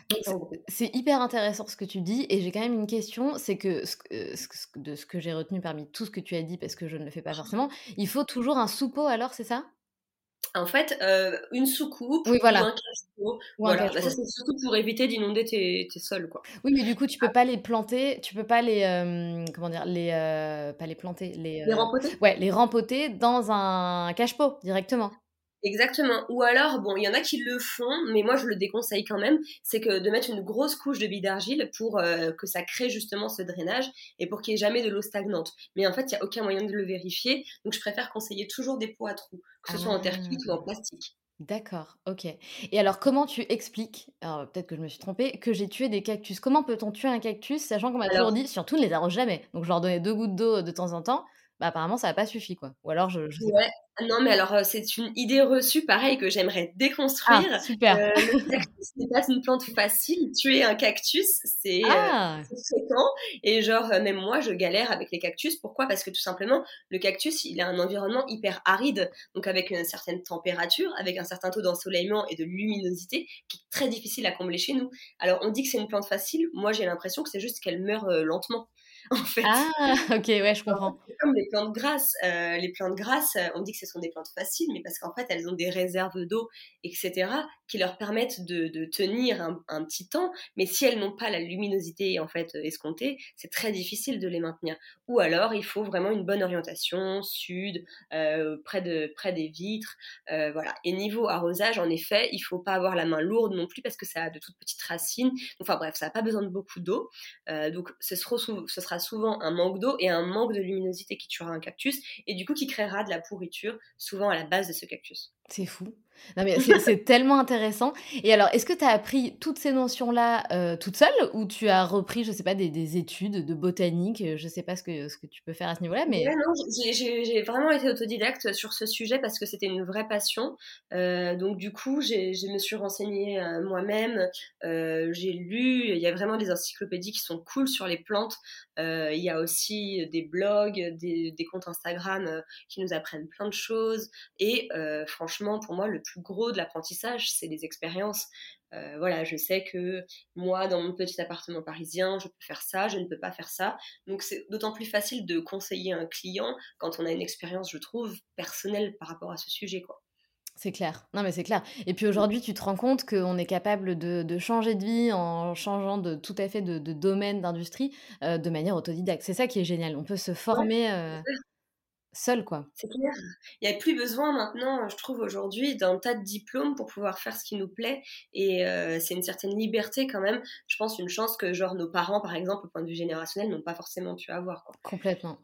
Donc, c'est, c'est hyper intéressant ce que tu dis, et j'ai quand même une question, c'est que ce, ce, de ce que j'ai retenu parmi tout ce que tu as dit, parce que je ne le fais pas forcément, il faut toujours un sous-pot alors, c'est ça ? En fait, euh, une sous-coupe, oui, voilà. Ou un cache-pot. Voilà. Bah, ça, c'est surtout pour éviter d'inonder tes, tes sols, quoi. Oui, mais du coup, tu peux ah. pas les planter, tu peux pas les, euh, comment dire, les, euh, pas les planter, les, euh, les rempoter. Ouais, les rempoter dans un cache-pot directement. Exactement. Ou alors, bon, il y en a qui le font, mais moi je le déconseille quand même, c'est que de mettre une grosse couche de billes d'argile pour euh, que ça crée justement ce drainage et pour qu'il n'y ait jamais de l'eau stagnante. Mais en fait, il n'y a aucun moyen de le vérifier, donc je préfère conseiller toujours des pots à trous, que ce soit en terre cuite ou en plastique. D'accord, ok. Et alors, comment tu expliques, alors peut-être que je me suis trompée, que j'ai tué des cactus? Comment peut-on tuer un cactus, sachant qu'on m'a alors... toujours dit, surtout ne les arrose jamais. Donc je leur donnais deux gouttes d'eau de temps en temps. Bah, apparemment, ça n'a pas suffi, quoi. Ou alors, je, je sais ouais. pas. Non, mais alors, euh, c'est une idée reçue, pareil, que j'aimerais déconstruire. Ah, super. Euh, le cactus n'est pas une plante facile. Tuer un cactus, c'est, ah. euh, c'est fréquent. Et genre, euh, même moi, je galère avec les cactus. Pourquoi ? Parce que tout simplement, le cactus, il a un environnement hyper aride, donc avec une certaine température, avec un certain taux d'ensoleillement et de luminosité, qui est très difficile à combler chez nous. Alors, on dit que c'est une plante facile. Moi, j'ai l'impression que c'est juste qu'elle meurt euh, lentement. En fait. Ah, ok, ouais, je comprends. C'est comme les plantes grasses. Euh, les plantes grasses, on dit que ce sont des plantes faciles, mais parce qu'en fait, elles ont des réserves d'eau, et cetera, qui leur permettent de, de tenir un, un petit temps. Mais si elles n'ont pas la luminosité en fait escomptée, c'est très difficile de les maintenir. Ou alors, il faut vraiment une bonne orientation sud, euh, près de près des vitres, euh, voilà. Et niveau arrosage, en effet, il faut pas avoir la main lourde non plus parce que ça a de toutes petites racines. Enfin bref, ça n'a pas besoin de beaucoup d'eau. Euh, donc, ce sera souvent, ce sera souvent un manque d'eau et un manque de luminosité qui tuera un cactus et du coup qui créera de la pourriture souvent à la base de ce cactus. C'est fou. Non mais c'est, c'est tellement intéressant. Et alors, est-ce que tu as appris toutes ces notions-là euh, toute seule ou tu as repris, je sais pas, des, des études de botanique, je sais pas ce que, ce que tu peux faire à ce niveau-là, mais... Ouais, non, j'ai, j'ai, j'ai vraiment été autodidacte sur ce sujet parce que c'était une vraie passion. Euh, donc du coup, j'ai, je me suis renseignée euh, moi-même, euh, j'ai lu, il y a vraiment des encyclopédies qui sont cool sur les plantes. Euh, il y a aussi des blogs, des, des comptes Instagram euh, qui nous apprennent plein de choses. Et euh, franchement, pour moi, le plus plus gros de l'apprentissage, c'est des expériences. Euh, voilà, je sais que moi, dans mon petit appartement parisien, je peux faire ça, je ne peux pas faire ça. Donc, c'est d'autant plus facile de conseiller un client quand on a une expérience, je trouve, personnelle par rapport à ce sujet, quoi. C'est clair. Non, mais c'est clair. Et puis aujourd'hui, tu te rends compte qu'on est capable de, de changer de vie en changeant de, tout à fait de, de domaine d'industrie euh, de manière autodidacte. C'est ça qui est génial. On peut se former... Euh... Seul, quoi. C'est clair. Il n'y a plus besoin maintenant, je trouve, aujourd'hui, d'un tas de diplômes pour pouvoir faire ce qui nous plaît. Et euh, c'est une certaine liberté, quand même. Je pense une chance que, genre, nos parents, par exemple, au point de vue générationnel, n'ont pas forcément pu avoir, quoi. Complètement.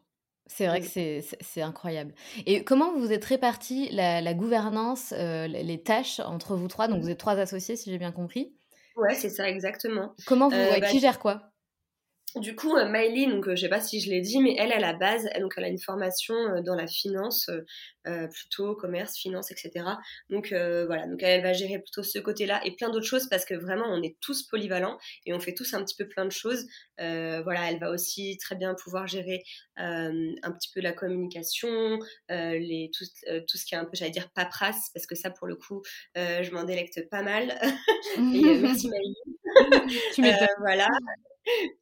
C'est vrai que c'est, c'est, c'est incroyable. Et comment vous êtes répartis la, la gouvernance, euh, les tâches entre vous trois ? Donc, vous êtes trois associés, si j'ai bien compris. Ouais, c'est ça, exactement. Comment vous... Euh, bah... Qui gère quoi ? Du coup, Maëlie, donc euh, je sais pas si je l'ai dit, mais elle à la base, elle, donc elle a une formation euh, dans la finance, euh, plutôt commerce, finance, et cetera. Donc euh, voilà, donc elle va gérer plutôt ce côté-là et plein d'autres choses parce que vraiment on est tous polyvalents et on fait tous un petit peu plein de choses. Euh, voilà, elle va aussi très bien pouvoir gérer euh, un petit peu la communication, euh, les tout, euh, tout ce qui est un peu, j'allais dire paperasse, parce que ça pour le coup, euh, je m'en délecte pas mal. Et, euh, merci Maëlie. Tu m'étonnes. Euh, voilà.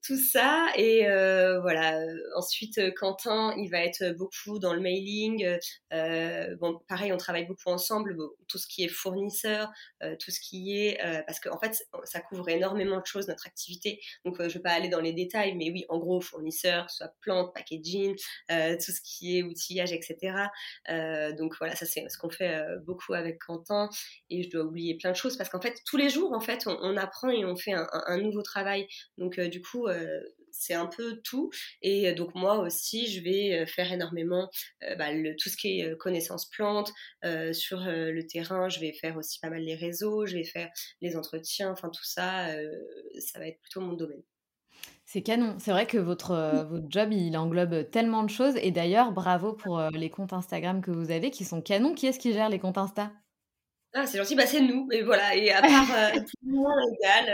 Tout ça et euh, voilà. Ensuite, Quentin, il va être beaucoup dans le mailing. Euh, bon, pareil, on travaille beaucoup ensemble. Bon, tout ce qui est fournisseur, euh, tout ce qui est euh, parce que en fait, ça couvre énormément de choses notre activité. Donc, euh, je vais pas aller dans les détails, mais oui, en gros, fournisseur, soit plante, packaging, euh, tout ce qui est outillage, et cetera. Euh, donc voilà, ça c'est ce qu'on fait euh, beaucoup avec Quentin. Et je dois oublier plein de choses parce qu'en fait, tous les jours, en fait, on, on apprend et on fait un, un, un nouveau travail. Donc euh, Du coup, euh, c'est un peu tout. Et donc, moi aussi, je vais faire énormément euh, bah, le, tout ce qui est connaissance plante. Euh, sur euh, le terrain, je vais faire aussi pas mal les réseaux, je vais faire les entretiens, enfin tout ça, euh, ça va être plutôt mon domaine. C'est canon. C'est vrai que votre, euh, votre job, il englobe tellement de choses. Et d'ailleurs, bravo pour euh, les comptes Instagram que vous avez qui sont canons. Qui est-ce qui gère les comptes Insta ? Ah, c'est gentil, bah c'est nous, et voilà, et à part euh, plus ou moins égal,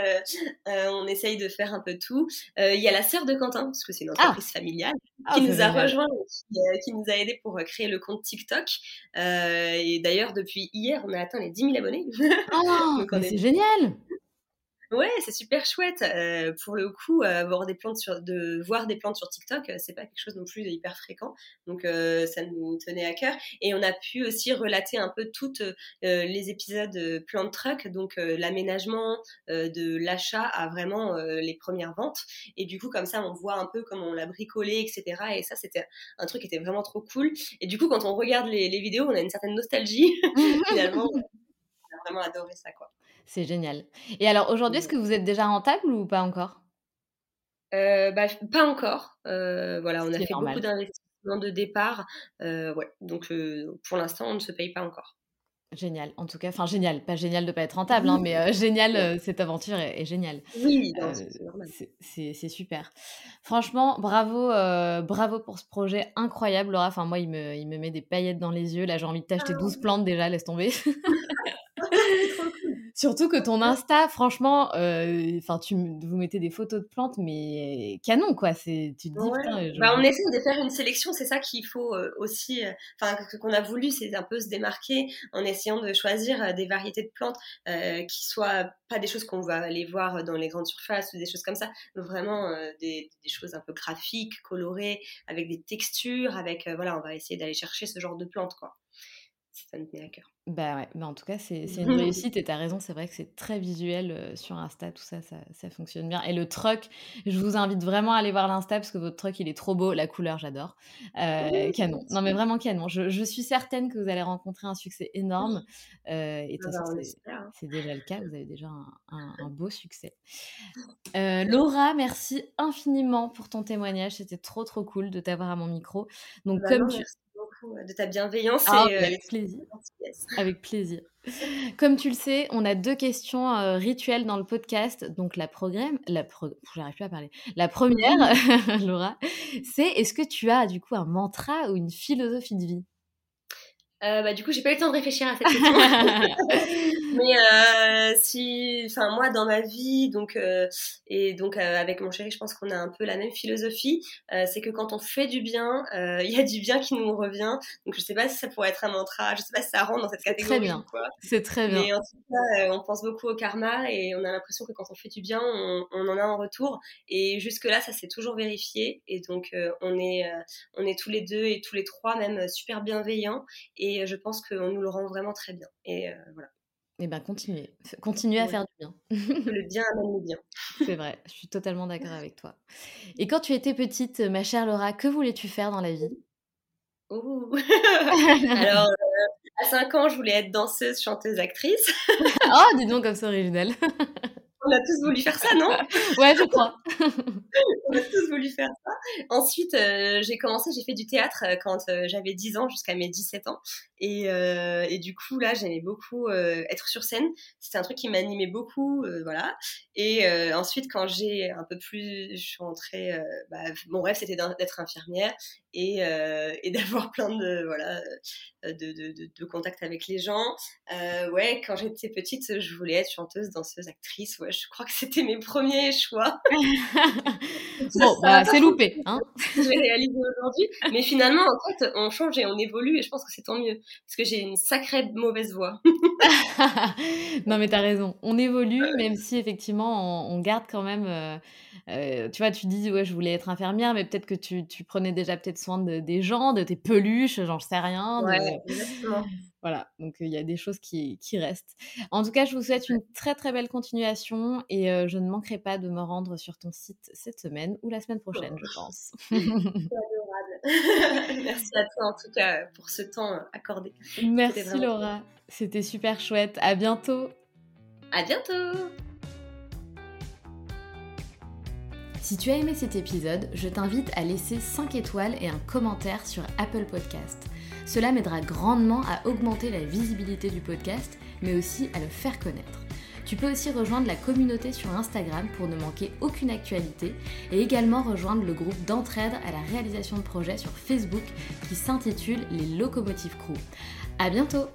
euh, euh, on essaye de faire un peu tout. Il euh, y a la sœur de Quentin, parce que c'est une entreprise ah. familiale, ah, qui nous a rejoint, qui, euh, qui nous a aidé pour euh, créer le compte TikTok. Euh, et d'ailleurs, depuis hier, on a atteint les dix mille abonnés. Oh, donc, on est... c'est génial! Ouais, c'est super chouette. Euh, pour le coup, euh, voir des plantes sur, de voir des plantes sur TikTok, euh, c'est pas quelque chose non plus d'hyper fréquent. Donc euh, ça nous tenait à cœur. Et on a pu aussi relater un peu toutes euh, les épisodes Plant Truck, donc euh, l'aménagement euh, de l'achat à vraiment euh, les premières ventes. Et du coup, comme ça, on voit un peu comment on l'a bricolé, et cetera. Et ça, c'était un truc qui était vraiment trop cool. Et du coup, quand on regarde les, les vidéos, on a une certaine nostalgie. Finalement, on a vraiment adoré ça, quoi. C'est génial. Et alors aujourd'hui, est-ce que vous êtes déjà rentable ou pas encore ? euh, bah, Pas encore. Euh, voilà, on a fait normal. Beaucoup d'investissements de départ. Euh, ouais, donc euh, pour l'instant, on ne se paye pas encore. Génial, en tout cas, enfin génial, pas génial de ne pas être rentable, hein, mais euh, génial, euh, cette aventure est, est géniale. Oui, non, c'est, euh, c'est, c'est, c'est super. Franchement, bravo, euh, bravo pour ce projet incroyable, Laura. Enfin moi, il me, il me met des paillettes dans les yeux. Là, j'ai envie de t'acheter douze plantes déjà, laisse tomber. Surtout que ton Insta, franchement, enfin, euh, tu vous mettez des photos de plantes, mais canon, quoi. C'est, tu te dis, ouais. Putain, je... bah, on essaie de faire une sélection, c'est ça qu'il faut euh, aussi, enfin, euh, qu'on a voulu, c'est un peu se démarquer en essayant de choisir euh, des variétés de plantes euh, qui soient pas des choses qu'on va aller voir dans les grandes surfaces ou des choses comme ça, mais vraiment euh, des, des choses un peu graphiques, colorées, avec des textures, avec, euh, voilà, on va essayer d'aller chercher ce genre de plantes, quoi. Ça me tenait à cœur. Bah ouais, mais en tout cas, c'est, c'est une réussite et t'as raison, c'est vrai que c'est très visuel euh, sur Insta, tout ça, ça, ça fonctionne bien. Et le truck, je vous invite vraiment à aller voir l'Insta parce que votre truck, il est trop beau, la couleur, j'adore. Euh, oui, canon, non mais vraiment canon. Je, je suis certaine que vous allez rencontrer un succès énorme euh, et de toute façon, c'est, c'est déjà le cas, vous avez déjà un, un, un beau succès. Euh, Laura, merci infiniment pour ton témoignage, c'était trop trop cool de t'avoir à mon micro. Donc bah comme non, tu... Merci de ta bienveillance. Ah, et, euh, avec plaisir. Avec plaisir. Comme tu le sais, on a deux questions euh, rituelles dans le podcast. Donc la programme, la pro... j'arrive plus à parler. La première, Laura, c'est est-ce que tu as du coup un mantra ou une philosophie de vie ? Euh, bah, du coup, j'ai pas eu le temps de réfléchir à cette question. Mais euh, si, enfin moi, dans ma vie, donc euh, et donc euh, avec mon chéri, je pense qu'on a un peu la même philosophie. Euh, c'est que quand on fait du bien, il euh, y a du bien qui nous revient. Donc je sais pas si ça pourrait être un mantra, je sais pas si ça rentre dans cette catégorie. Très bien. Quoi. C'est très bien. Mais en tout cas, euh, on pense beaucoup au karma et on a l'impression que quand on fait du bien, on, on en a en retour. Et jusque là, ça s'est toujours vérifié. Et donc euh, on est, euh, on est tous les deux et tous les trois même super bienveillants et Et je pense qu'on nous le rend vraiment très bien. Et euh, voilà. Eh bien, continuez. Continuez à ouais. faire du bien. Le bien amène le bien. C'est vrai, je suis totalement d'accord avec toi. Et quand tu étais petite, ma chère Laura, que voulais-tu faire dans la vie ? Ouh. Alors, euh, à cinq ans, je voulais être danseuse, chanteuse, actrice. Oh, dis donc, comme c'est original. On a tous voulu faire ça, non ? Ouais, je crois. On a tous voulu faire ça. Ensuite, euh, j'ai commencé, j'ai fait du théâtre euh, quand euh, j'avais dix ans jusqu'à mes dix-sept ans. Et, euh, et du coup, là, j'aimais beaucoup euh, être sur scène. C'était un truc qui m'animait beaucoup, euh, voilà. Et euh, ensuite, quand j'ai un peu plus... Je suis rentrée... Euh, bah, mon rêve, c'était d'être infirmière et, euh, et d'avoir plein de, voilà, de, de, de, de contacts avec les gens. Euh, ouais, quand j'étais petite, je voulais être chanteuse, danseuse, actrice, ouais. Je crois que c'était mes premiers choix. Bon, bah, c'est loupé, hein. Je l'ai réalisé aujourd'hui. Mais finalement, en fait, on change et on évolue et je pense que c'est tant mieux. Parce que j'ai une sacrée mauvaise voix. Non, mais t'as raison. On évolue, euh... même si effectivement, on, on garde quand même... Euh, euh, tu vois, tu dis, ouais, je voulais être infirmière, mais peut-être que tu, tu prenais déjà peut-être soin de, des gens, de tes peluches, j'en sais rien. De... Ouais, exactement. Voilà, donc il euh, y a des choses qui, qui restent. En tout cas, je vous souhaite une très très belle continuation et euh, je ne manquerai pas de me rendre sur ton site cette semaine ou la semaine prochaine, je pense. C'est adorable. Merci à toi en tout cas pour ce temps accordé. Merci c'était vraiment... Laura, c'était super chouette. À bientôt. À bientôt. Si tu as aimé cet épisode, je t'invite à laisser cinq étoiles et un commentaire sur Apple Podcasts. Cela m'aidera grandement à augmenter la visibilité du podcast, mais aussi à le faire connaître. Tu peux aussi rejoindre la communauté sur Instagram pour ne manquer aucune actualité et également rejoindre le groupe d'entraide à la réalisation de projets sur Facebook qui s'intitule Les Locomotives Crew. À bientôt!